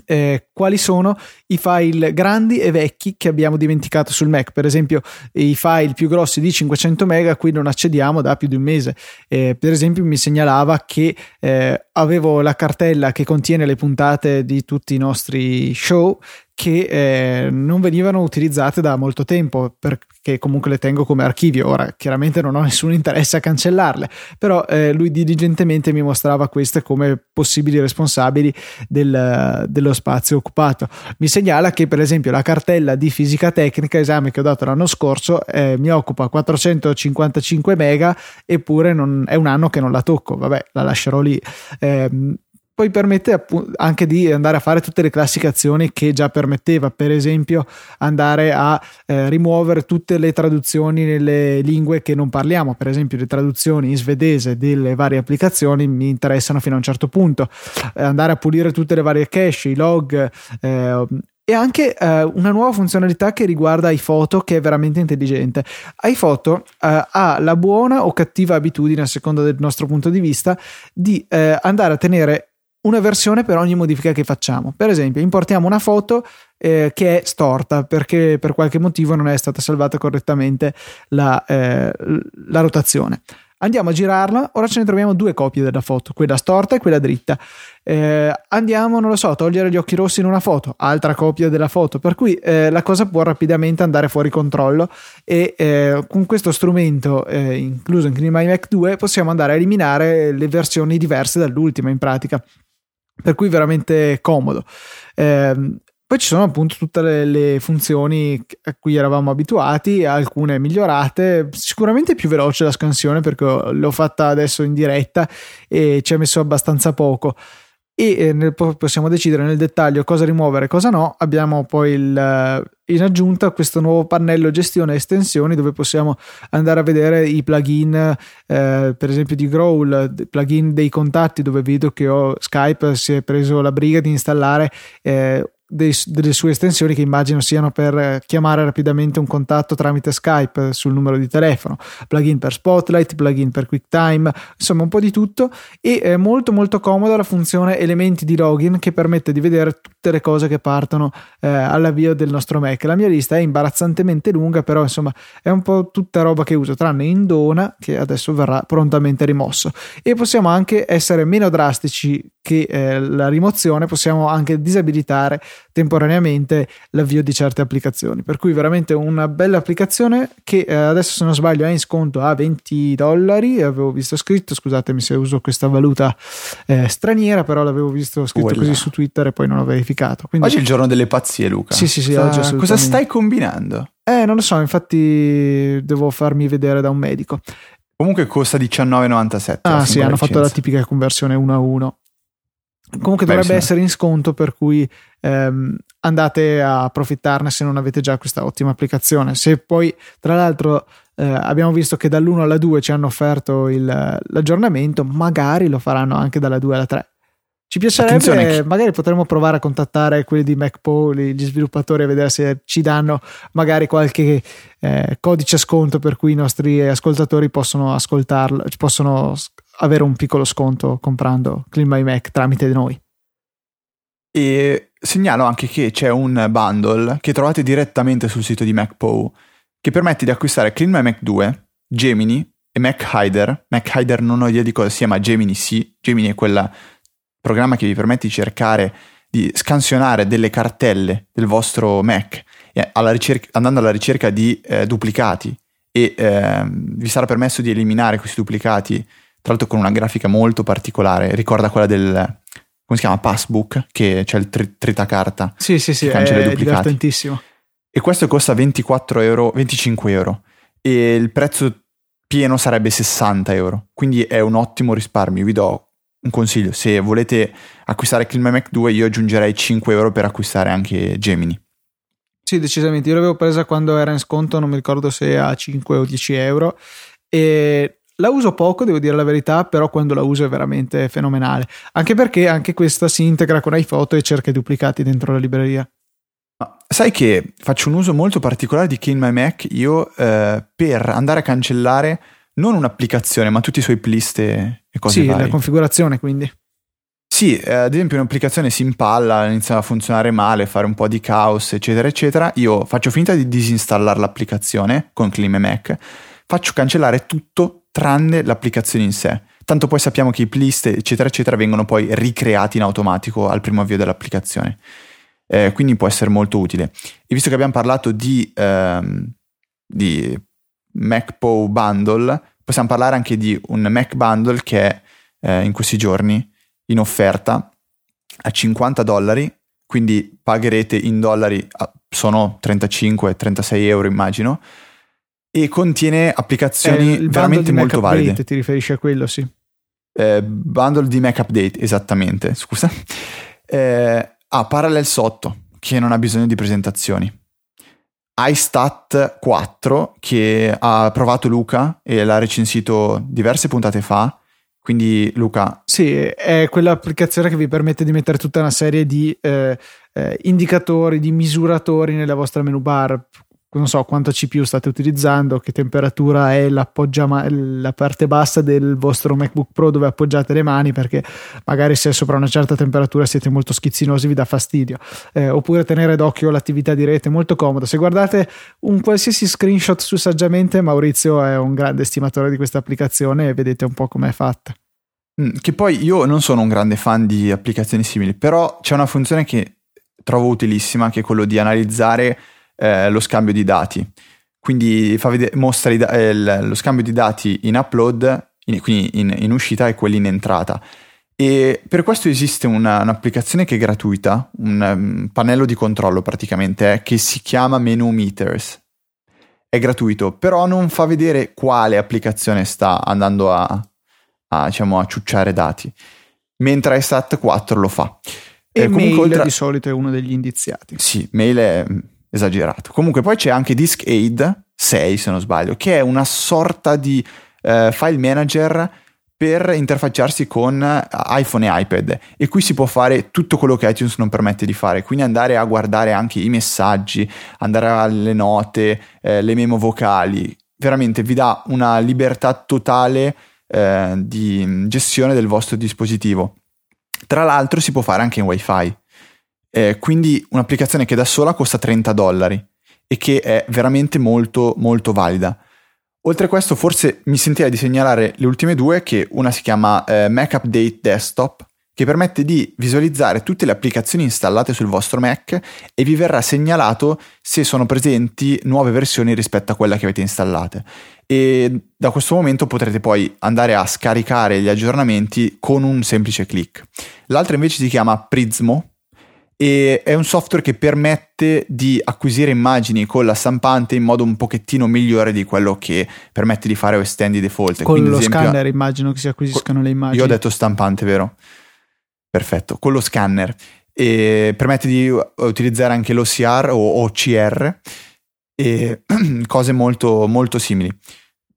Eh, quali sono i file grandi e vecchi che abbiamo dimenticato sul Mac. Per esempio i file più grossi di cinquecento mega qui non accediamo da più di un mese, eh, per esempio mi segnalava che eh, avevo la cartella che contiene le puntate di tutti i nostri show che eh, non venivano utilizzate da molto tempo, perché comunque le tengo come archivio. Ora chiaramente non ho nessun interesse a cancellarle, però eh, lui diligentemente mi mostrava queste come possibili responsabili del, dello spazio occupato. Mi segnala che per esempio la cartella di fisica tecnica, esame che ho dato l'anno scorso, eh, mi occupa quattrocentocinquantacinque mega, eppure non, è un anno che non la tocco, vabbè, la lascerò lì. eh, Poi permette anche di andare a fare tutte le classiche azioni che già permetteva, per esempio andare a eh, rimuovere tutte le traduzioni nelle lingue che non parliamo. Per esempio le traduzioni in svedese delle varie applicazioni mi interessano fino a un certo punto, eh, andare a pulire tutte le varie cache, i log, eh, e anche eh, una nuova funzionalità che riguarda iPhoto, che è veramente intelligente. iPhoto eh, ha la buona o cattiva abitudine, a seconda del nostro punto di vista, di eh, andare a tenere una versione per ogni modifica che facciamo. Per esempio importiamo una foto eh, che è storta perché per qualche motivo non è stata salvata correttamente la, eh, la rotazione. Andiamo a girarla, ora ce ne troviamo due copie della foto, quella storta e quella dritta. Eh, andiamo, non lo so, a togliere gli occhi rossi in una foto, altra copia della foto, per cui eh, la cosa può rapidamente andare fuori controllo e eh, con questo strumento eh, incluso in CleanMyMac due possiamo andare a eliminare le versioni diverse dall'ultima in pratica. Per cui veramente comodo. Eh, poi ci sono appunto tutte le, le funzioni a cui eravamo abituati, alcune migliorate. Sicuramente è più veloce la scansione perché l'ho fatta adesso in diretta e ci ha messo abbastanza poco. E nel, possiamo decidere nel dettaglio cosa rimuovere e cosa no. Abbiamo poi il, in aggiunta questo nuovo pannello gestione estensioni, dove possiamo andare a vedere i plugin eh, per esempio di Growl, plugin dei contatti, dove vedo che ho, Skype si è preso la briga di installare eh, dei, delle sue estensioni che immagino siano per chiamare rapidamente un contatto tramite Skype sul numero di telefono, plugin per Spotlight, plugin per QuickTime, insomma un po' di tutto. E è molto molto comoda la funzione elementi di login, che permette di vedere tutte le cose che partono eh, all'avvio del nostro Mac. La mia lista è imbarazzantemente lunga, però insomma è un po' tutta roba che uso, tranne Indona, che adesso verrà prontamente rimosso. E possiamo anche essere meno drastici che eh, la rimozione, possiamo anche disabilitare temporaneamente l'avvio di certe applicazioni, per cui veramente una bella applicazione che eh, adesso se non sbaglio è in sconto a venti dollari, avevo visto scritto, scusatemi se uso questa valuta eh, straniera, però l'avevo visto scritto Uella. così su Twitter e poi non l'ho verificato. Quindi... oggi è il giorno delle pazzie, Luca. Sì sì sì, Sta... oggi cosa stai combinando? Eh non lo so, infatti devo farmi vedere da un medico. Comunque costa diciannove virgola novantasette. Ah sì, hanno licenza. Fatto la tipica conversione uno a uno. Comunque dovrebbe Bellissima. essere in sconto, per cui ehm, andate a approfittarne se non avete già questa ottima applicazione. Se poi, tra l'altro, eh, abbiamo visto che dall'uno alla due ci hanno offerto il, l'aggiornamento, magari lo faranno anche dalla due alla tre. Ci piacerebbe, eh, magari potremmo provare a contattare quelli di MacPaw, gli sviluppatori, a vedere se ci danno magari qualche eh, codice a sconto per cui i nostri ascoltatori possono ascoltarlo, possono avere un piccolo sconto comprando CleanMyMac tramite noi. E Segnalo anche che c'è un bundle che trovate direttamente sul sito di MacPaw che permette di acquistare CleanMyMac due, Gemini e MacHider. MacHider non ho idea di cosa sia, ma Gemini sì. Gemini è quel programma che vi permette di cercare di scansionare delle cartelle del vostro Mac alla ricerca, andando alla ricerca di eh, duplicati e eh, vi sarà permesso di eliminare questi duplicati, tra l'altro con una grafica molto particolare, ricorda quella del... come si chiama? Passbook, che c'è il tri- tritacarta. Sì, sì, sì, è divertentissimo. E questo costa ventiquattro euro, venticinque euro, e il prezzo pieno sarebbe sessanta euro, quindi è un ottimo risparmio. Vi do un consiglio: se volete acquistare CleanMyMac due, io aggiungerei cinque euro per acquistare anche Gemini. Sì, decisamente, io l'avevo presa quando era in sconto, non mi ricordo se a cinque o dieci euro, e... la uso poco, devo dire la verità, però quando la uso è veramente fenomenale, anche perché anche questa si integra con iPhoto e cerca i duplicati dentro la libreria. Ma sai che faccio un uso molto particolare di CleanMyMac io eh, per andare a cancellare non un'applicazione ma tutti i suoi plist e cose sì, varie. La configurazione quindi. Sì, eh, ad esempio un'applicazione si impalla, inizia a funzionare male, fare un po' di caos eccetera eccetera, io faccio finta di disinstallare l'applicazione con CleanMyMac, faccio cancellare tutto tranne l'applicazione in sé, tanto poi sappiamo che i plist eccetera eccetera vengono poi ricreati in automatico al primo avvio dell'applicazione, eh, quindi può essere molto utile. E visto che abbiamo parlato di, ehm, di MacPaw Bundle, possiamo parlare anche di un Mac Bundle che è eh, in questi giorni in offerta a cinquanta dollari, quindi pagherete in dollari, sono trentacinque trentasei euro immagino, e contiene applicazioni eh, veramente molto valide. Il bundle di Mac Update, ti riferisci a quello, sì. Eh, bundle di Mac Update, esattamente, scusa. Eh, ah, Parallel sotto, che non ha bisogno di presentazioni. iStat quattro, che ha provato Luca e l'ha recensito diverse puntate fa. Quindi Luca... Sì, è quell'applicazione che vi permette di mettere tutta una serie di eh, eh, indicatori, di misuratori nella vostra menu bar. Non so quanto C P U state utilizzando, che temperatura è l'appoggia- la parte bassa del vostro MacBook Pro dove appoggiate le mani, perché magari se è sopra una certa temperatura siete molto schizzinosi, vi dà fastidio, eh, oppure tenere d'occhio l'attività di rete, molto comodo. Se guardate un qualsiasi screenshot su Saggiamente, Maurizio è un grande estimatore di questa applicazione e vedete un po' com'è fatta. Mm, che poi io non sono un grande fan di applicazioni simili, però c'è una funzione che trovo utilissima, che è quello di analizzare Eh, lo scambio di dati, quindi fa vedere, mostra i da- eh, lo scambio di dati in upload, in, quindi in, in uscita, e quelli in entrata. E per questo esiste una, un'applicazione che è gratuita, un um, pannello di controllo praticamente, eh, che si chiama Menu Meters. È gratuito, però non fa vedere quale applicazione sta andando a, a diciamo a ciucciare dati, mentre iStat quattro lo fa. E eh, comunque, Mail oltre... di solito è uno degli indiziati. Sì, Mail è... esagerato. Comunque poi c'è anche DiskAid sei, se non sbaglio, che è una sorta di eh, file manager per interfacciarsi con iPhone e iPad, e qui si può fare tutto quello che iTunes non permette di fare, quindi andare a guardare anche i messaggi, andare alle note, eh, le memo vocali. Veramente vi dà una libertà totale eh, di gestione del vostro dispositivo. Tra l'altro si può fare anche in Wi-Fi. Eh, quindi un'applicazione che da sola costa trenta dollari e che è veramente molto molto valida. Oltre a questo, forse mi sentirei di segnalare le ultime due, che una si chiama eh, Mac Update Desktop, che permette di visualizzare tutte le applicazioni installate sul vostro Mac e vi verrà segnalato se sono presenti nuove versioni rispetto a quella che avete installate, e da questo momento potrete poi andare a scaricare gli aggiornamenti con un semplice click. L'altra invece si chiama Prismo, e è un software che permette di acquisire immagini con la stampante in modo un pochettino migliore di quello che permette di fare O S X di default. Con Quindi, lo ad esempio, scanner immagino che si acquisiscano con, le immagini. Io ho detto stampante, vero? Perfetto, con lo scanner. E permette di utilizzare anche l'O C R o O C R e cose molto, molto simili.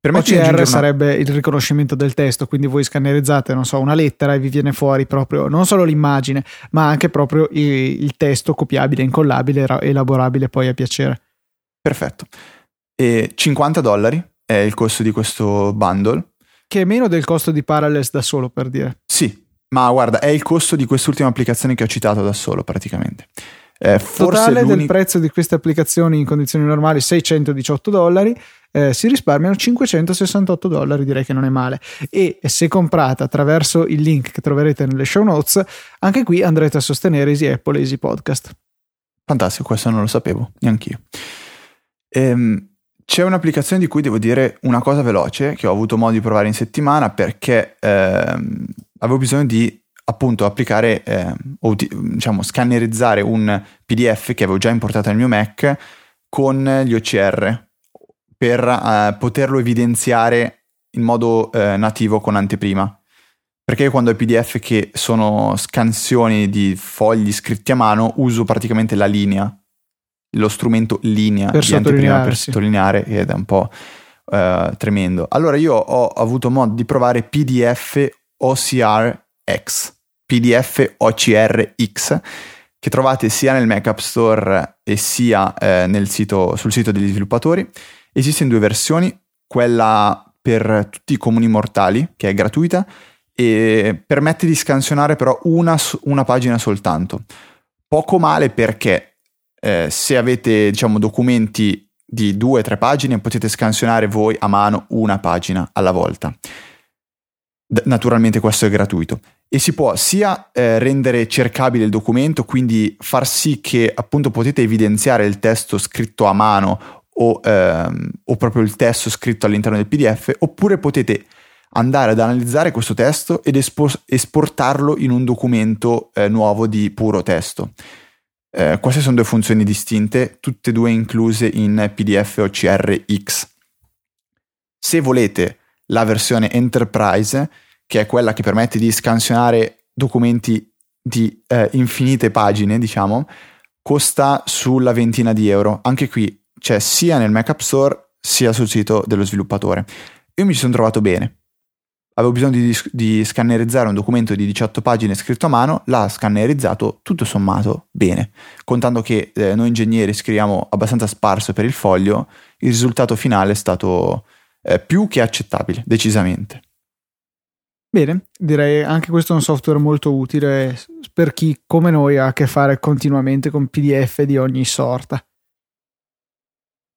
O C R sarebbe il riconoscimento del testo, quindi voi scannerizzate, non so, una lettera e vi viene fuori proprio non solo l'immagine, ma anche proprio il, il testo copiabile, incollabile, elaborabile poi a piacere. Perfetto. E cinquanta dollari è il costo di questo bundle. Che è meno del costo di Parallels da solo, per dire. Sì, Ma guarda, è il costo di quest'ultima applicazione che ho citato da solo praticamente. Eh, forse totale l'unico... del prezzo di queste applicazioni in condizioni normali seicentodiciotto dollari, eh, si risparmiano cinquecentosessantotto dollari, direi che non è male, e se comprata attraverso il link che troverete nelle show notes, anche qui andrete a sostenere Easy Apple e Easy Podcast. Fantastico, questo non lo sapevo neanch'io. Ehm, c'è un'applicazione di cui devo dire una cosa veloce che ho avuto modo di provare in settimana, perché ehm, avevo bisogno di appunto applicare eh, o diciamo scannerizzare un P D F che avevo già importato nel mio Mac con gli O C R per eh, poterlo evidenziare in modo eh, nativo con Anteprima, perché io quando ho i P D F che sono scansioni di fogli scritti a mano uso praticamente la linea, lo strumento linea per di Anteprima per sottolineare, ed è un po' eh, tremendo. Allora io ho avuto modo di provare P D F O C R X, P D F O C R X, che trovate sia nel Mac App Store e sia eh, nel sito, sul sito degli sviluppatori. Esiste in due versioni, quella per tutti i comuni mortali, che è gratuita, e permette di scansionare però una, una pagina soltanto. Poco male, perché eh, se avete diciamo documenti di due o tre pagine potete scansionare voi a mano una pagina alla volta. Naturalmente questo è gratuito, e si può sia eh, rendere cercabile il documento, quindi far sì che appunto potete evidenziare il testo scritto a mano o, ehm, o proprio il testo scritto all'interno del P D F, oppure potete andare ad analizzare questo testo ed espos- esportarlo in un documento eh, nuovo di puro testo. Eh, queste sono due funzioni distinte, tutte e due incluse in P D F O C R X. Se volete la versione Enterprise, che è quella che permette di scansionare documenti di eh, infinite pagine, diciamo, costa sulla ventina di euro. Anche qui c'è sia nel Mac App Store sia sul sito dello sviluppatore. Io mi ci sono trovato bene. Avevo bisogno di, di scannerizzare un documento di diciotto pagine scritto a mano, l'ha scannerizzato tutto sommato bene. Contando che eh, noi ingegneri scriviamo abbastanza sparso per il foglio, il risultato finale è stato... più che accettabile, decisamente. Bene, direi anche questo è un software molto utile per chi come noi ha a che fare continuamente con P D F di ogni sorta.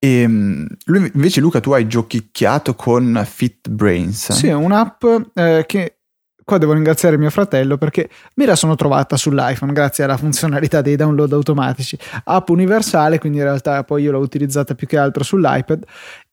E invece Luca, tu hai giochicchiato con Fitbrains. Sì, è un'app eh, che qua devo ringraziare mio fratello, perché me la sono trovata sull'iPhone grazie alla funzionalità dei download automatici. App universale, quindi in realtà poi io l'ho utilizzata più che altro sull'iPad.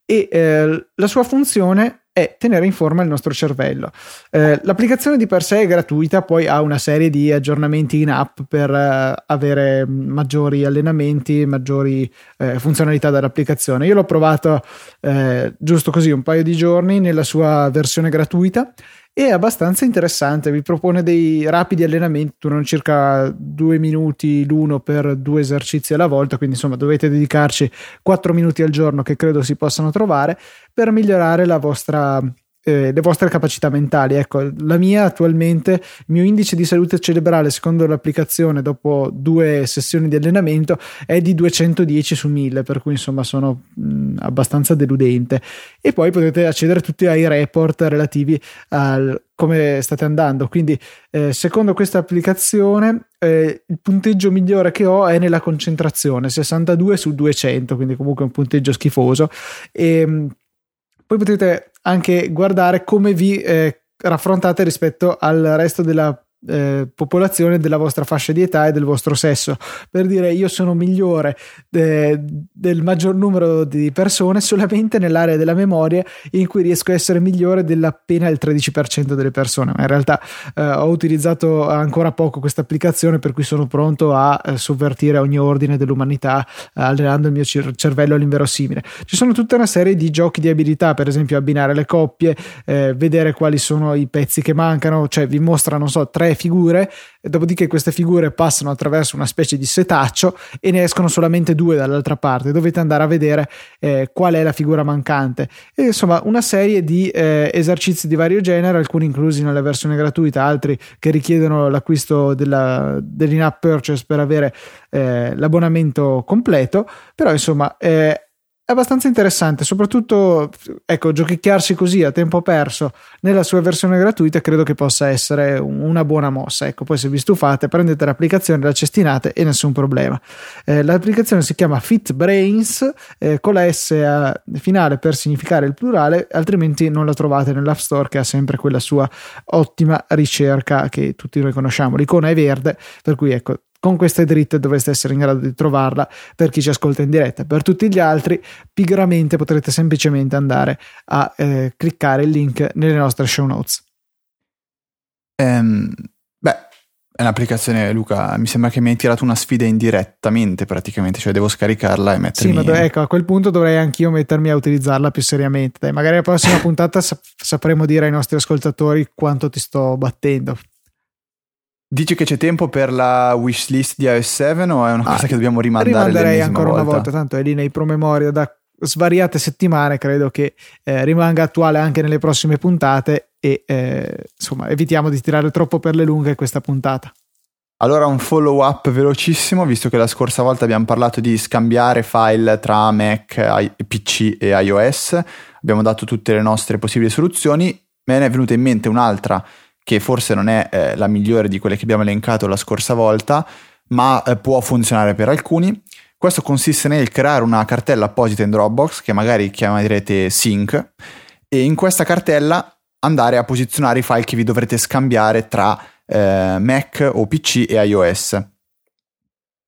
E eh, la sua funzione è tenere in forma il nostro cervello. Eh, l'applicazione di per sé è gratuita, poi ha una serie di aggiornamenti in app per eh, avere maggiori allenamenti, maggiori eh, funzionalità dell'applicazione. Io l'ho provato eh, giusto così un paio di giorni nella sua versione gratuita, e è abbastanza interessante. Vi propone dei rapidi allenamenti, durano circa due minuti l'uno per due esercizi alla volta, quindi insomma dovete dedicarci quattro minuti al giorno, che credo si possano trovare, per migliorare la vostra, eh, le vostre capacità mentali. Ecco, la mia attualmente, il mio indice di salute cerebrale secondo l'applicazione dopo due sessioni di allenamento è di duecentodieci su mille, per cui insomma sono mh, abbastanza deludente. E poi potete accedere tutti ai report relativi al come state andando, quindi eh, secondo questa applicazione eh, il punteggio migliore che ho è nella concentrazione, sessantadue su duecento, quindi comunque un punteggio schifoso. E poi potete anche guardare come vi eh, raffrontate rispetto al resto della eh, popolazione, della vostra fascia di età e del vostro sesso, per dire io sono migliore de- del maggior numero di persone solamente nell'area della memoria, in cui riesco a essere migliore dell'appena il tredici per cento delle persone. Ma in realtà eh, ho utilizzato ancora poco questa applicazione, per cui sono pronto a eh, sovvertire ogni ordine dell'umanità eh, allenando il mio cer- cervello all'inverosimile. Ci sono tutta una serie di giochi di abilità, per esempio abbinare le coppie, eh, vedere quali sono i pezzi che mancano, cioè vi mostra, non so, tre figure, e dopodiché queste figure passano attraverso una specie di setaccio e ne escono solamente due dall'altra parte. Dovete andare a vedere eh, qual è la figura mancante. E, insomma, una serie di eh, esercizi di vario genere, alcuni inclusi nella versione gratuita, altri che richiedono l'acquisto della, dell'in-app purchase per avere eh, l'abbonamento completo. Però insomma eh, è abbastanza interessante, soprattutto, ecco, giochicchiarsi così a tempo perso nella sua versione gratuita credo che possa essere una buona mossa. Ecco, poi se vi stufate prendete l'applicazione, la cestinate e nessun problema. Eh, l'applicazione si chiama FitBrains, eh, con la S a finale per significare il plurale, altrimenti non la trovate nell'App Store, che ha sempre quella sua ottima ricerca che tutti noi conosciamo. L'icona è verde, per cui ecco, con queste dritte dovreste essere in grado di trovarla per chi ci ascolta in diretta. Per tutti gli altri, pigramente potrete semplicemente andare a eh, cliccare il link nelle nostre show notes. Um, beh, è un'applicazione, Luca, mi sembra che mi hai tirato una sfida indirettamente praticamente, cioè devo scaricarla e mettermi... Sì, ma dov- ecco, a quel punto dovrei anch'io mettermi a utilizzarla più seriamente. Dai, magari la prossima puntata sap- sapremo dire ai nostri ascoltatori quanto ti sto battendo. Dici che c'è tempo per la wishlist di iOS sette o è una cosa ah, che dobbiamo rimandare? Rimanderei ancora volta? una volta, tanto è lì nei promemoria da svariate settimane, credo che eh, rimanga attuale anche nelle prossime puntate e eh, insomma evitiamo di tirare troppo per le lunghe questa puntata. Allora un follow up velocissimo, visto che la scorsa volta abbiamo parlato di scambiare file tra Mac, P C e iOS, abbiamo dato tutte le nostre possibili soluzioni, me ne è venuta in mente un'altra che forse non è eh, la migliore di quelle che abbiamo elencato la scorsa volta, ma eh, può funzionare per alcuni. Questo consiste nel creare una cartella apposita in Dropbox, che magari chiamerete Sync, e in questa cartella andare a posizionare i file che vi dovrete scambiare tra eh, Mac o P C e iOS.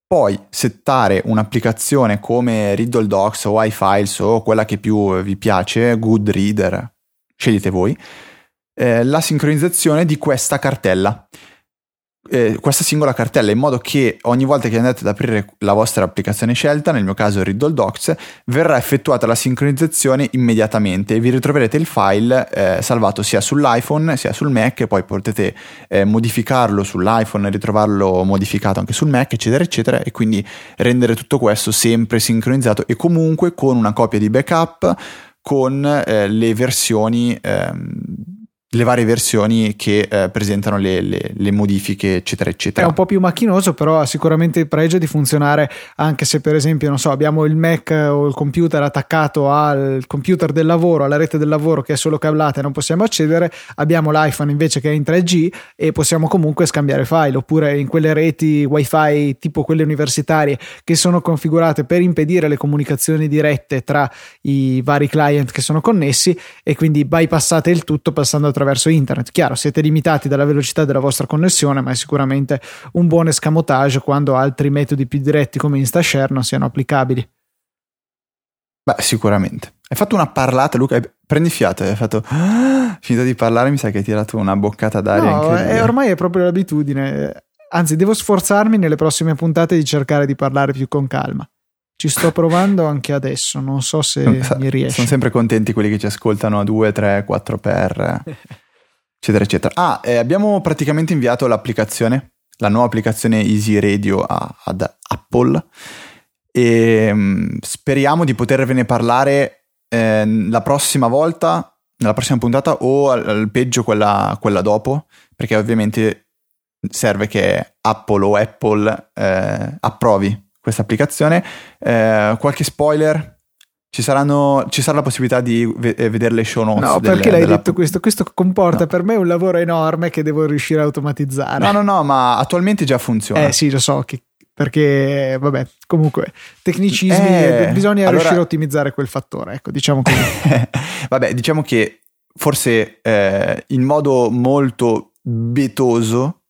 Poi settare un'applicazione come ReaddleDocs o iFiles o quella che più vi piace, Goodreader, scegliete voi, la sincronizzazione di questa cartella, eh, questa singola cartella, in modo che ogni volta che andate ad aprire la vostra applicazione scelta, nel mio caso ReaddleDocs, verrà effettuata la sincronizzazione immediatamente e vi ritroverete il file eh, salvato sia sull'iPhone sia sul Mac, e poi potete eh, modificarlo sull'iPhone, ritrovarlo modificato anche sul Mac, eccetera eccetera, e quindi rendere tutto questo sempre sincronizzato e comunque con una copia di backup con eh, le versioni ehm, le varie versioni che eh, presentano le, le, le modifiche eccetera eccetera. È un po' più macchinoso, però ha sicuramente il pregio di funzionare anche se per esempio non so abbiamo il Mac o il computer attaccato al computer del lavoro, alla rete del lavoro, che è solo cablata e non possiamo accedere, abbiamo l'iPhone invece che è in tre G e possiamo comunque scambiare file, oppure in quelle reti wifi tipo quelle universitarie che sono configurate per impedire le comunicazioni dirette tra i vari client che sono connessi, e quindi bypassate il tutto passando attraverso internet. Chiaro, siete limitati dalla velocità della vostra connessione, ma è sicuramente un buon escamotage quando altri metodi più diretti come InstaShare non siano applicabili. Beh, sicuramente. Hai fatto una parlata, Luca, prendi fiato, hai fatto ah, finita di parlare, mi sa che hai tirato una boccata d'aria. No, è, ormai è proprio l'abitudine, anzi devo sforzarmi nelle prossime puntate di cercare di parlare più con calma. Ci sto provando anche adesso, non so se mi riesce. Sono sempre contenti quelli che ci ascoltano a due, tre, quattro per eccetera eccetera. Ah, eh, abbiamo praticamente inviato l'applicazione, la nuova applicazione Easy Radio a, ad Apple, e mh, speriamo di potervene parlare eh, la prossima volta, nella prossima puntata, o al, al peggio quella, quella dopo, perché ovviamente serve che Apple o Apple eh, approvi questa applicazione. Eh, qualche spoiler, ci saranno ci sarà la possibilità di ve- vedere le show notes. No, perché del, l'hai della... detto questo questo comporta no. per me un lavoro enorme che devo riuscire a automatizzare. No no no, ma attualmente già funziona. Eh sì, lo so che, perché vabbè, comunque tecnicismi, eh, bisogna allora... riuscire a ottimizzare quel fattore, ecco, diciamo così. Vabbè, diciamo che forse eh, in modo molto betoso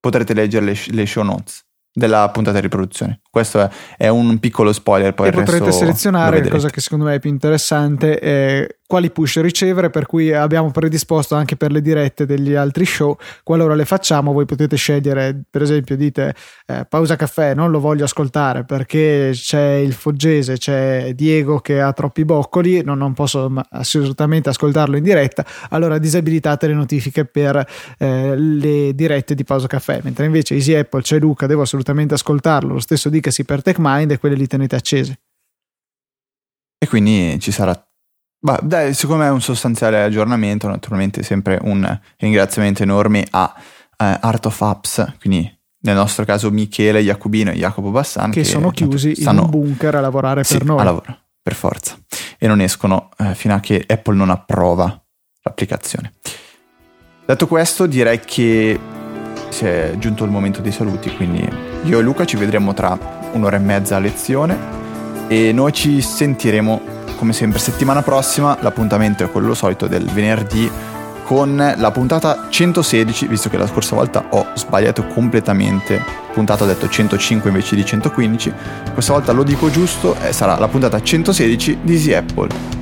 potrete leggere le, le show notes della puntata di riproduzione. Questo è, è un piccolo spoiler, poi e potrete selezionare la cosa che secondo me è più interessante, eh, quali push ricevere, per cui abbiamo predisposto anche per le dirette degli altri show, qualora le facciamo voi potete scegliere, per esempio dite eh, pausa caffè, non lo voglio ascoltare perché c'è il Foggese, c'è Diego che ha troppi boccoli, no, non posso assolutamente ascoltarlo in diretta, allora disabilitate le notifiche per eh, le dirette di pausa caffè, mentre invece Easy Apple c'è Luca, devo assolutamente ascoltarlo, lo stesso dica sì per TechMind, e quelle li tenete accese. E quindi ci sarà, bah, dai, secondo me è un sostanziale aggiornamento, naturalmente sempre un ringraziamento enorme a eh, Art of Apps, quindi nel nostro caso Michele Jacobino e Jacopo Bassan che, che sono chiusi stanno... in un bunker a lavorare sì, per noi a lavoro. per forza, e non escono eh, fino a che Apple non approva l'applicazione. Detto questo, direi che si è giunto il momento dei saluti, quindi io e Luca ci vedremo tra un'ora e mezza a lezione e noi ci sentiremo come sempre settimana prossima. L'appuntamento è quello solito del venerdì con la puntata centosedici, visto che la scorsa volta ho sbagliato completamente puntata, ho detto centocinque invece di centoquindici, questa volta lo dico giusto e sarà la puntata centosedici di Easy Apple.